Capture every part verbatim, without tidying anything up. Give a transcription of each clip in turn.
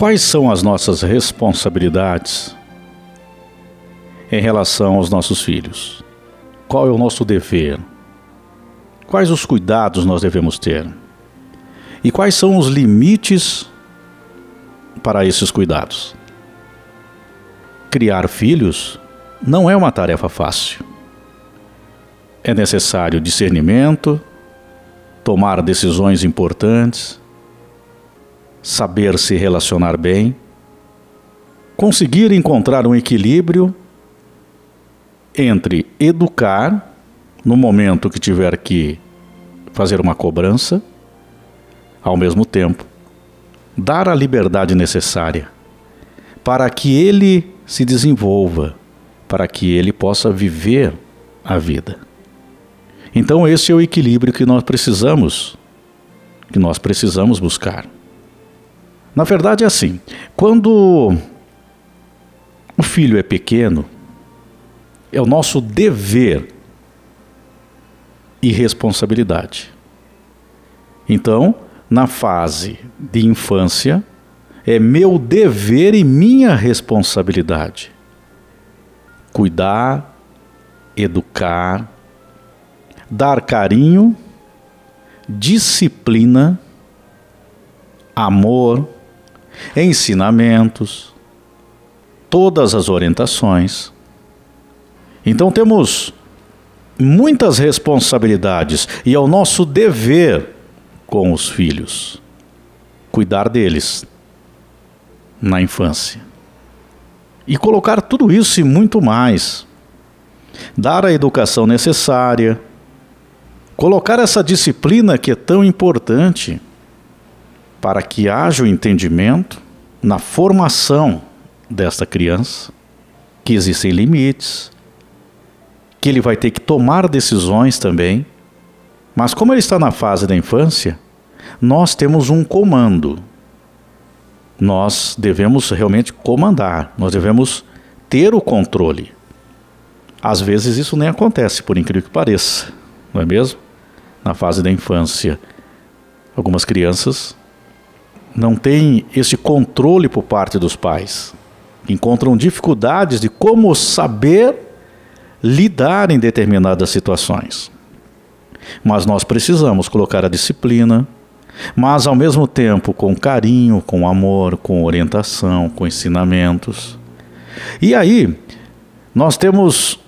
Quais são as nossas responsabilidades em relação aos nossos filhos? Qual é o nosso dever? Quais os cuidados nós devemos ter? E quais são os limites para esses cuidados? Criar filhos não é uma tarefa fácil. É necessário discernimento, tomar decisões importantes, saber se relacionar bem, conseguir encontrar um equilíbrio entre educar, no momento que tiver que fazer uma cobrança, ao mesmo tempo, dar a liberdade necessária para que ele se desenvolva, para que ele possa viver a vida. Então esse é o equilíbrio que nós precisamos, que nós precisamos buscar. Na verdade é assim, quando o filho é pequeno, é o nosso dever e responsabilidade. Então, na fase de infância, é meu dever e minha responsabilidade cuidar, educar, dar carinho, disciplina, amor, ensinamentos, todas as orientações. Então temos muitas responsabilidades e é o nosso dever com os filhos cuidar deles na infância e colocar tudo isso e muito mais, dar a educação necessária, colocar essa disciplina que é tão importante para que haja o entendimento na formação desta criança, que existem limites, que ele vai ter que tomar decisões também. Mas como ele está na fase da infância, nós temos um comando. Nós devemos realmente comandar, nós devemos ter o controle. Às vezes isso nem acontece, por incrível que pareça, não é mesmo? Na fase da infância, algumas crianças não têm esse controle por parte dos pais. Encontram dificuldades de como saber lidar em determinadas situações. Mas nós precisamos colocar a disciplina, mas ao mesmo tempo com carinho, com amor, com orientação, com ensinamentos. E aí, nós temos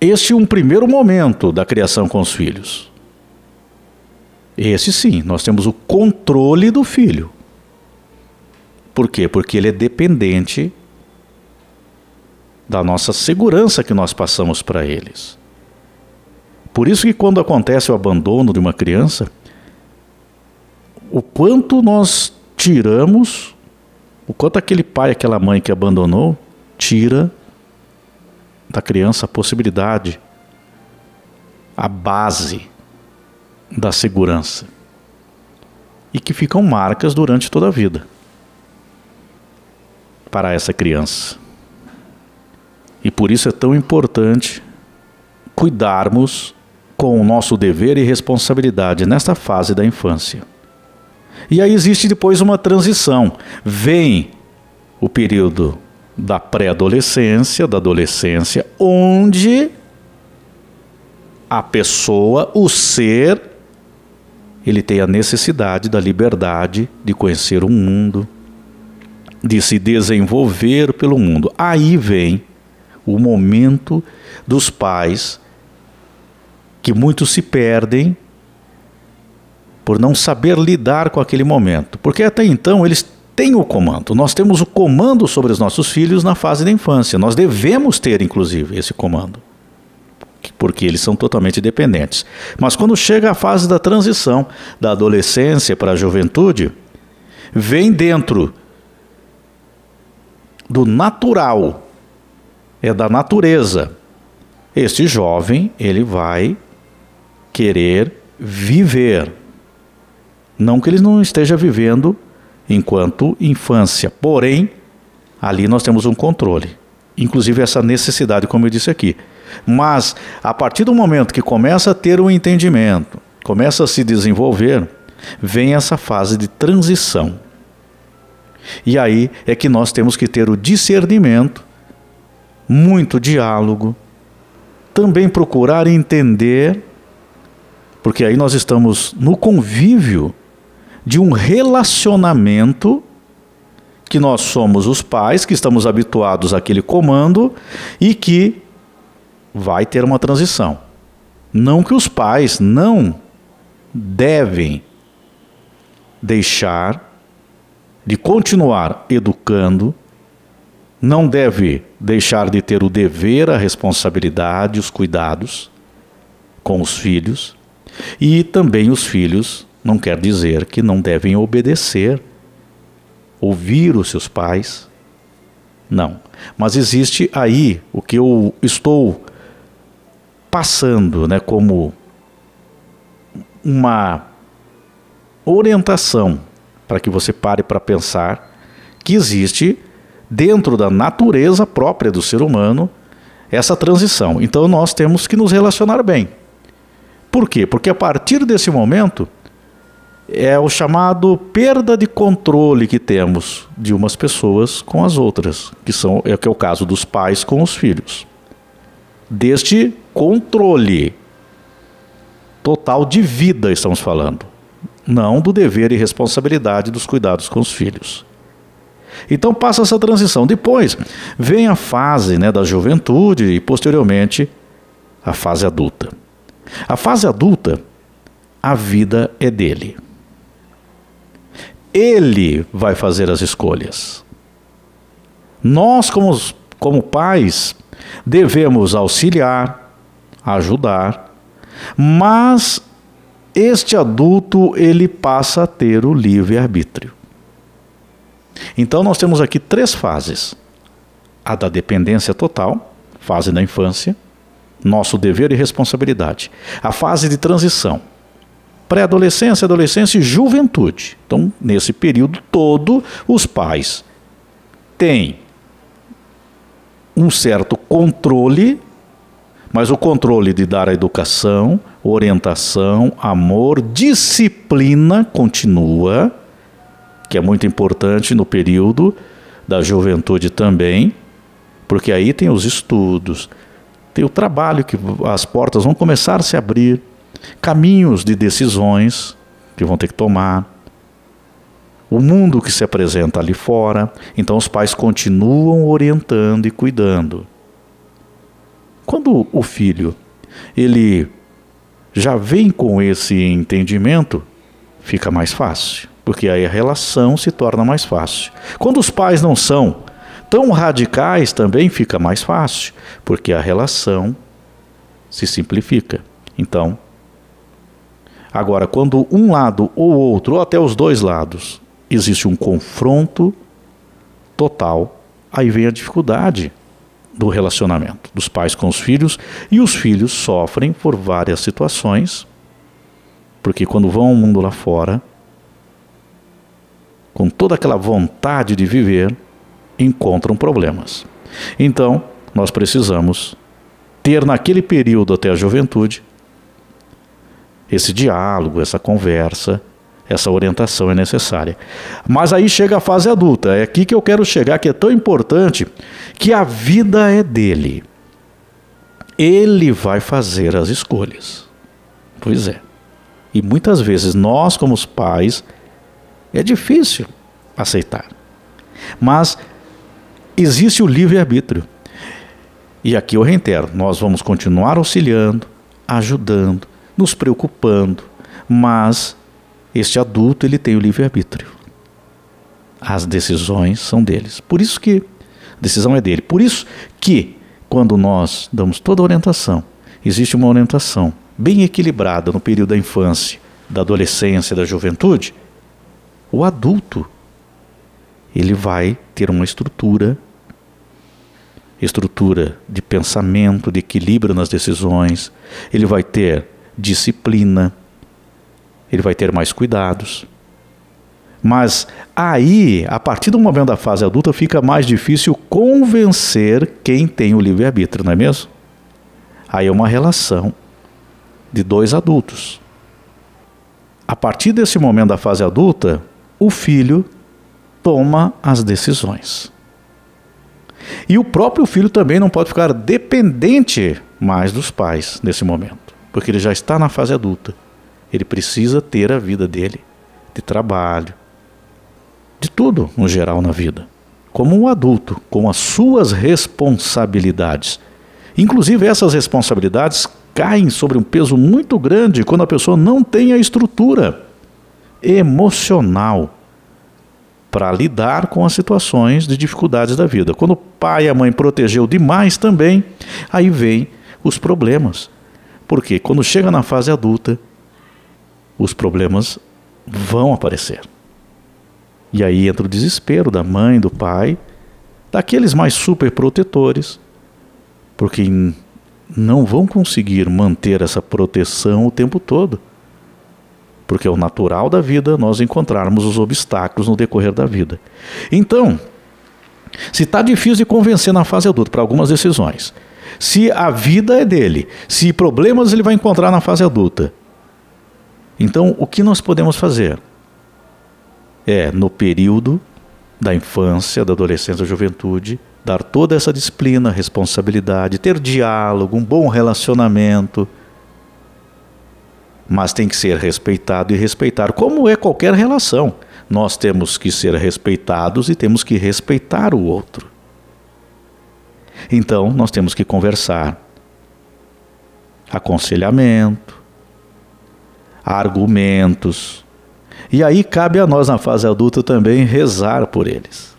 este um primeiro momento da criação com os filhos. Esse sim, nós temos o controle do filho. Por quê? Porque ele é dependente da nossa segurança que nós passamos para eles. Por isso que quando acontece o abandono de uma criança, o quanto nós tiramos, o quanto aquele pai, aquela mãe que abandonou, tira da criança a possibilidade, a base da segurança. E que ficam marcas durante toda a vida para essa criança. E por isso é tão importante cuidarmos com o nosso dever e responsabilidade nesta fase da infância. E aí existe depois uma transição. Vem o período da pré-adolescência, da adolescência, onde a pessoa, o ser, ele tem a necessidade da liberdade de conhecer o mundo, de se desenvolver pelo mundo. Aí vem o momento dos pais, que muitos se perdem por não saber lidar com aquele momento. Porque até então eles têm o comando. Nós temos o comando sobre os nossos filhos na fase da infância. Nós devemos ter, inclusive, esse comando. Porque eles são totalmente dependentes. Mas quando chega a fase da transição, da adolescência para a juventude, vem dentro do natural. É da natureza. Este jovem, ele vai querer viver. Não que ele não esteja vivendo enquanto infância. Porém, ali nós temos um controle. Inclusive essa necessidade, como eu disse aqui. Mas, a partir do momento que começa a ter um entendimento, começa a se desenvolver, vem essa fase de transição. E aí é que nós temos que ter o discernimento, muito diálogo, também procurar entender, porque aí nós estamos no convívio de um relacionamento que nós somos os pais, que estamos habituados àquele comando e que vai ter uma transição. Não que os pais não devem deixar de continuar educando, não deve deixar de ter o dever, a responsabilidade, os cuidados com os filhos. E também os filhos não quer dizer que não devem obedecer, ouvir os seus pais. Não. Mas existe aí o que eu estou passando, né, como uma orientação para que você pare para pensar que existe dentro da natureza própria do ser humano essa transição. Então nós temos que nos relacionar bem. Por quê? Porque a partir desse momento é o chamado perda de controle que temos de umas pessoas com as outras, que são, é o caso dos pais com os filhos. Deste controle total de vida estamos falando, não do dever e responsabilidade dos cuidados com os filhos. Então passa essa transição. Depois vem a fase, né, da juventude e posteriormente a fase adulta. A fase adulta, a vida é dele. Ele vai fazer as escolhas. Nós, como, como pais, devemos auxiliar, ajudar, mas este adulto ele passa a ter o livre-arbítrio. Então nós temos aqui três fases. A da dependência total, fase da infância, nosso dever e responsabilidade. A fase de transição, pré-adolescência, adolescência e juventude. Então, nesse período todo, os pais têm um certo controle, mas o controle de dar a educação, orientação, amor, disciplina continua, que é muito importante no período da juventude também, porque aí tem os estudos, tem o trabalho, que as portas vão começar a se abrir, caminhos de decisões que vão ter que tomar, o mundo que se apresenta ali fora. Então os pais continuam orientando e cuidando. Quando o filho ele já vem com esse entendimento, fica mais fácil, porque aí a relação se torna mais fácil. Quando os pais não são tão radicais, também fica mais fácil, porque a relação se simplifica. Então, agora, quando um lado ou outro, ou até os dois lados, existe um confronto total, aí vem a dificuldade do relacionamento dos pais com os filhos, e os filhos sofrem por várias situações, porque quando vão ao mundo lá fora, com toda aquela vontade de viver, encontram problemas. Então, nós precisamos ter naquele período até a juventude esse diálogo, essa conversa, essa orientação é necessária. Mas aí chega a fase adulta, é aqui que eu quero chegar, que é tão importante, que a vida é dele. Ele vai fazer as escolhas. Pois é. E muitas vezes nós, como os pais, é difícil aceitar, mas existe o livre-arbítrio. E aqui eu reitero, nós vamos continuar auxiliando, ajudando, nos preocupando, mas este adulto ele tem o livre-arbítrio. As decisões são deles. Por isso que a decisão é dele. Por isso que quando nós damos toda a orientação, existe uma orientação bem equilibrada no período da infância, da adolescência, da juventude, o adulto, ele vai ter uma estrutura, estrutura de pensamento, de equilíbrio nas decisões, ele vai ter disciplina, ele vai ter mais cuidados. Mas aí, a partir do momento da fase adulta, fica mais difícil convencer quem tem o livre-arbítrio, não é mesmo? Aí é uma relação de dois adultos. A partir desse momento da fase adulta, o filho toma as decisões. E o próprio filho também não pode ficar dependente mais dos pais nesse momento, porque ele já está na fase adulta. Ele precisa ter a vida dele, de trabalho, de tudo no geral na vida, como um adulto, com as suas responsabilidades. Inclusive essas responsabilidades caem sobre um peso muito grande quando a pessoa não tem a estrutura emocional para lidar com as situações de dificuldades da vida. Quando o pai e a mãe protegeu demais também, aí vem os problemas. Porque quando chega na fase adulta, os problemas vão aparecer. E aí entra o desespero da mãe, do pai, daqueles mais superprotetores, porque não vão conseguir manter essa proteção o tempo todo. Porque é o natural da vida nós encontrarmos os obstáculos no decorrer da vida. Então, se está difícil de convencer na fase adulta para algumas decisões, se a vida é dele, se problemas ele vai encontrar na fase adulta, então o que nós podemos fazer? É, no período da infância, da adolescência, da juventude, dar toda essa disciplina, responsabilidade, ter diálogo, um bom relacionamento, mas tem que ser respeitado e respeitar, como é qualquer relação. Nós temos que ser respeitados e temos que respeitar o outro. Então, nós temos que conversar. Aconselhamento, argumentos. E aí cabe a nós, na fase adulta, também rezar por eles,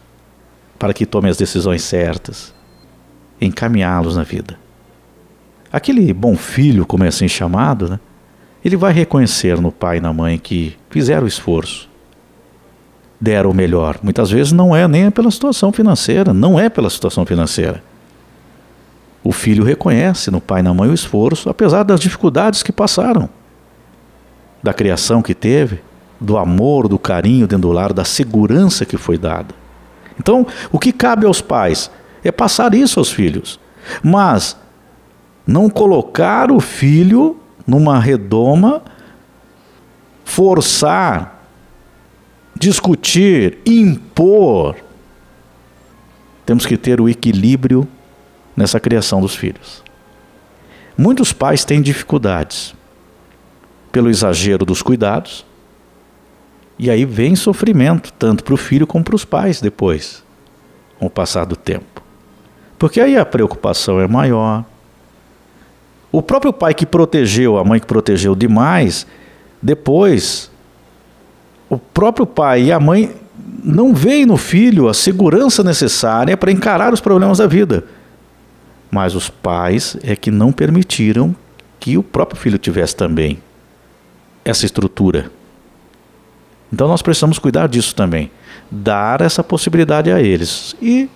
para que tomem as decisões certas, encaminhá-los na vida. Aquele bom filho, como é assim chamado, né? Ele vai reconhecer no pai e na mãe que fizeram o esforço, deram o melhor. Muitas vezes não é nem pela situação financeira, não é pela situação financeira. O filho reconhece no pai e na mãe o esforço, apesar das dificuldades que passaram, da criação que teve, do amor, do carinho dentro do lar, da segurança que foi dada. Então, o que cabe aos pais é passar isso aos filhos, mas não colocar o filho numa redoma, forçar, discutir, impor. Temos que ter o equilíbrio nessa criação dos filhos. Muitos pais têm dificuldades pelo exagero dos cuidados, e aí vem sofrimento, tanto para o filho como para os pais depois, com o passar do tempo. Porque aí a preocupação é maior. O próprio pai que protegeu, a mãe que protegeu demais, depois, o próprio pai e a mãe não veem no filho a segurança necessária para encarar os problemas da vida. Mas os pais é que não permitiram que o próprio filho tivesse também essa estrutura. Então nós precisamos cuidar disso também, dar essa possibilidade a eles e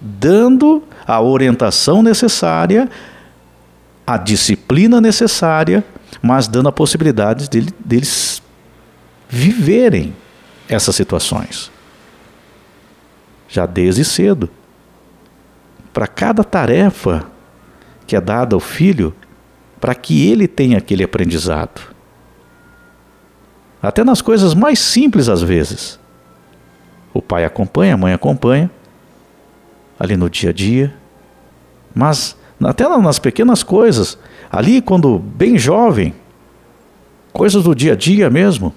dando a orientação necessária, a disciplina necessária, mas dando a possibilidade dele, deles viverem essas situações. Já desde cedo. Para cada tarefa que é dada ao filho, para que ele tenha aquele aprendizado. Até nas coisas mais simples às vezes. O pai acompanha, a mãe acompanha, ali no dia a dia, mas até nas pequenas coisas, ali quando bem jovem, coisas do dia a dia mesmo,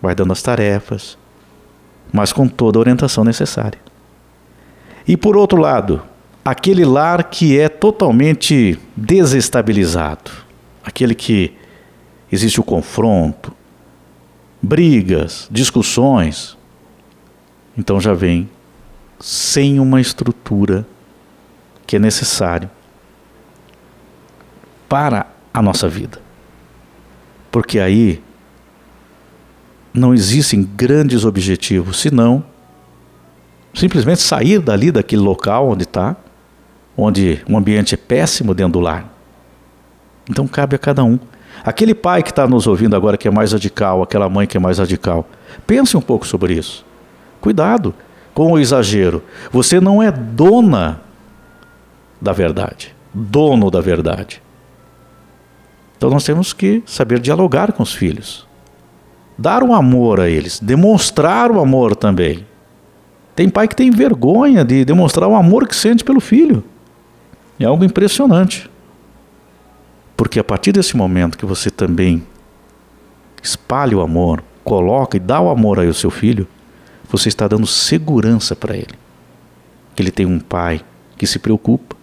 vai dando as tarefas, mas com toda a orientação necessária. E por outro lado, aquele lar que é totalmente desestabilizado, aquele que existe o confronto, brigas, discussões, então já vem sem uma estrutura que é necessária para a nossa vida. Porque aí não existem grandes objetivos, senão simplesmente sair dali daquele local onde está, onde o ambiente é péssimo dentro do lar. Então cabe a cada um. Aquele pai que está nos ouvindo agora que é mais radical, aquela mãe que é mais radical, pense um pouco sobre isso. Cuidado com o exagero. Você não é dona da verdade, dono da verdade. Então nós temos que saber dialogar com os filhos, dar um amor a eles, demonstrar o amor também, Tem pai que tem vergonha de demonstrar o amor que sente pelo filho. É algo impressionante. Porque a partir desse momento que você também espalha o amor, coloca e dá o amor aí ao seu filho, você está dando segurança para ele. Que ele tem um pai que se preocupa,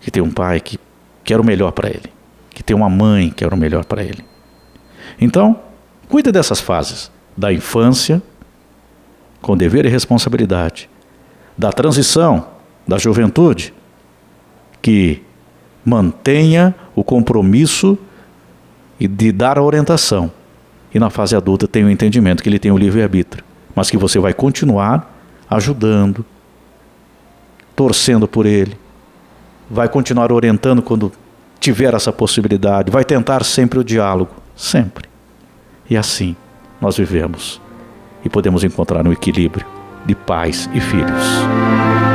que tem um pai que quer o melhor para ele, que tem uma mãe que quer o melhor para ele. Então, cuida dessas fases, da infância, com dever e responsabilidade, da transição, da juventude, que mantenha o compromisso de dar a orientação. E na fase adulta tem o entendimento que ele tem o livre-arbítrio, mas que você vai continuar ajudando, torcendo por ele, vai continuar orientando quando tiver essa possibilidade, vai tentar sempre o diálogo, sempre. E assim nós vivemos e podemos encontrar um equilíbrio de pais e filhos.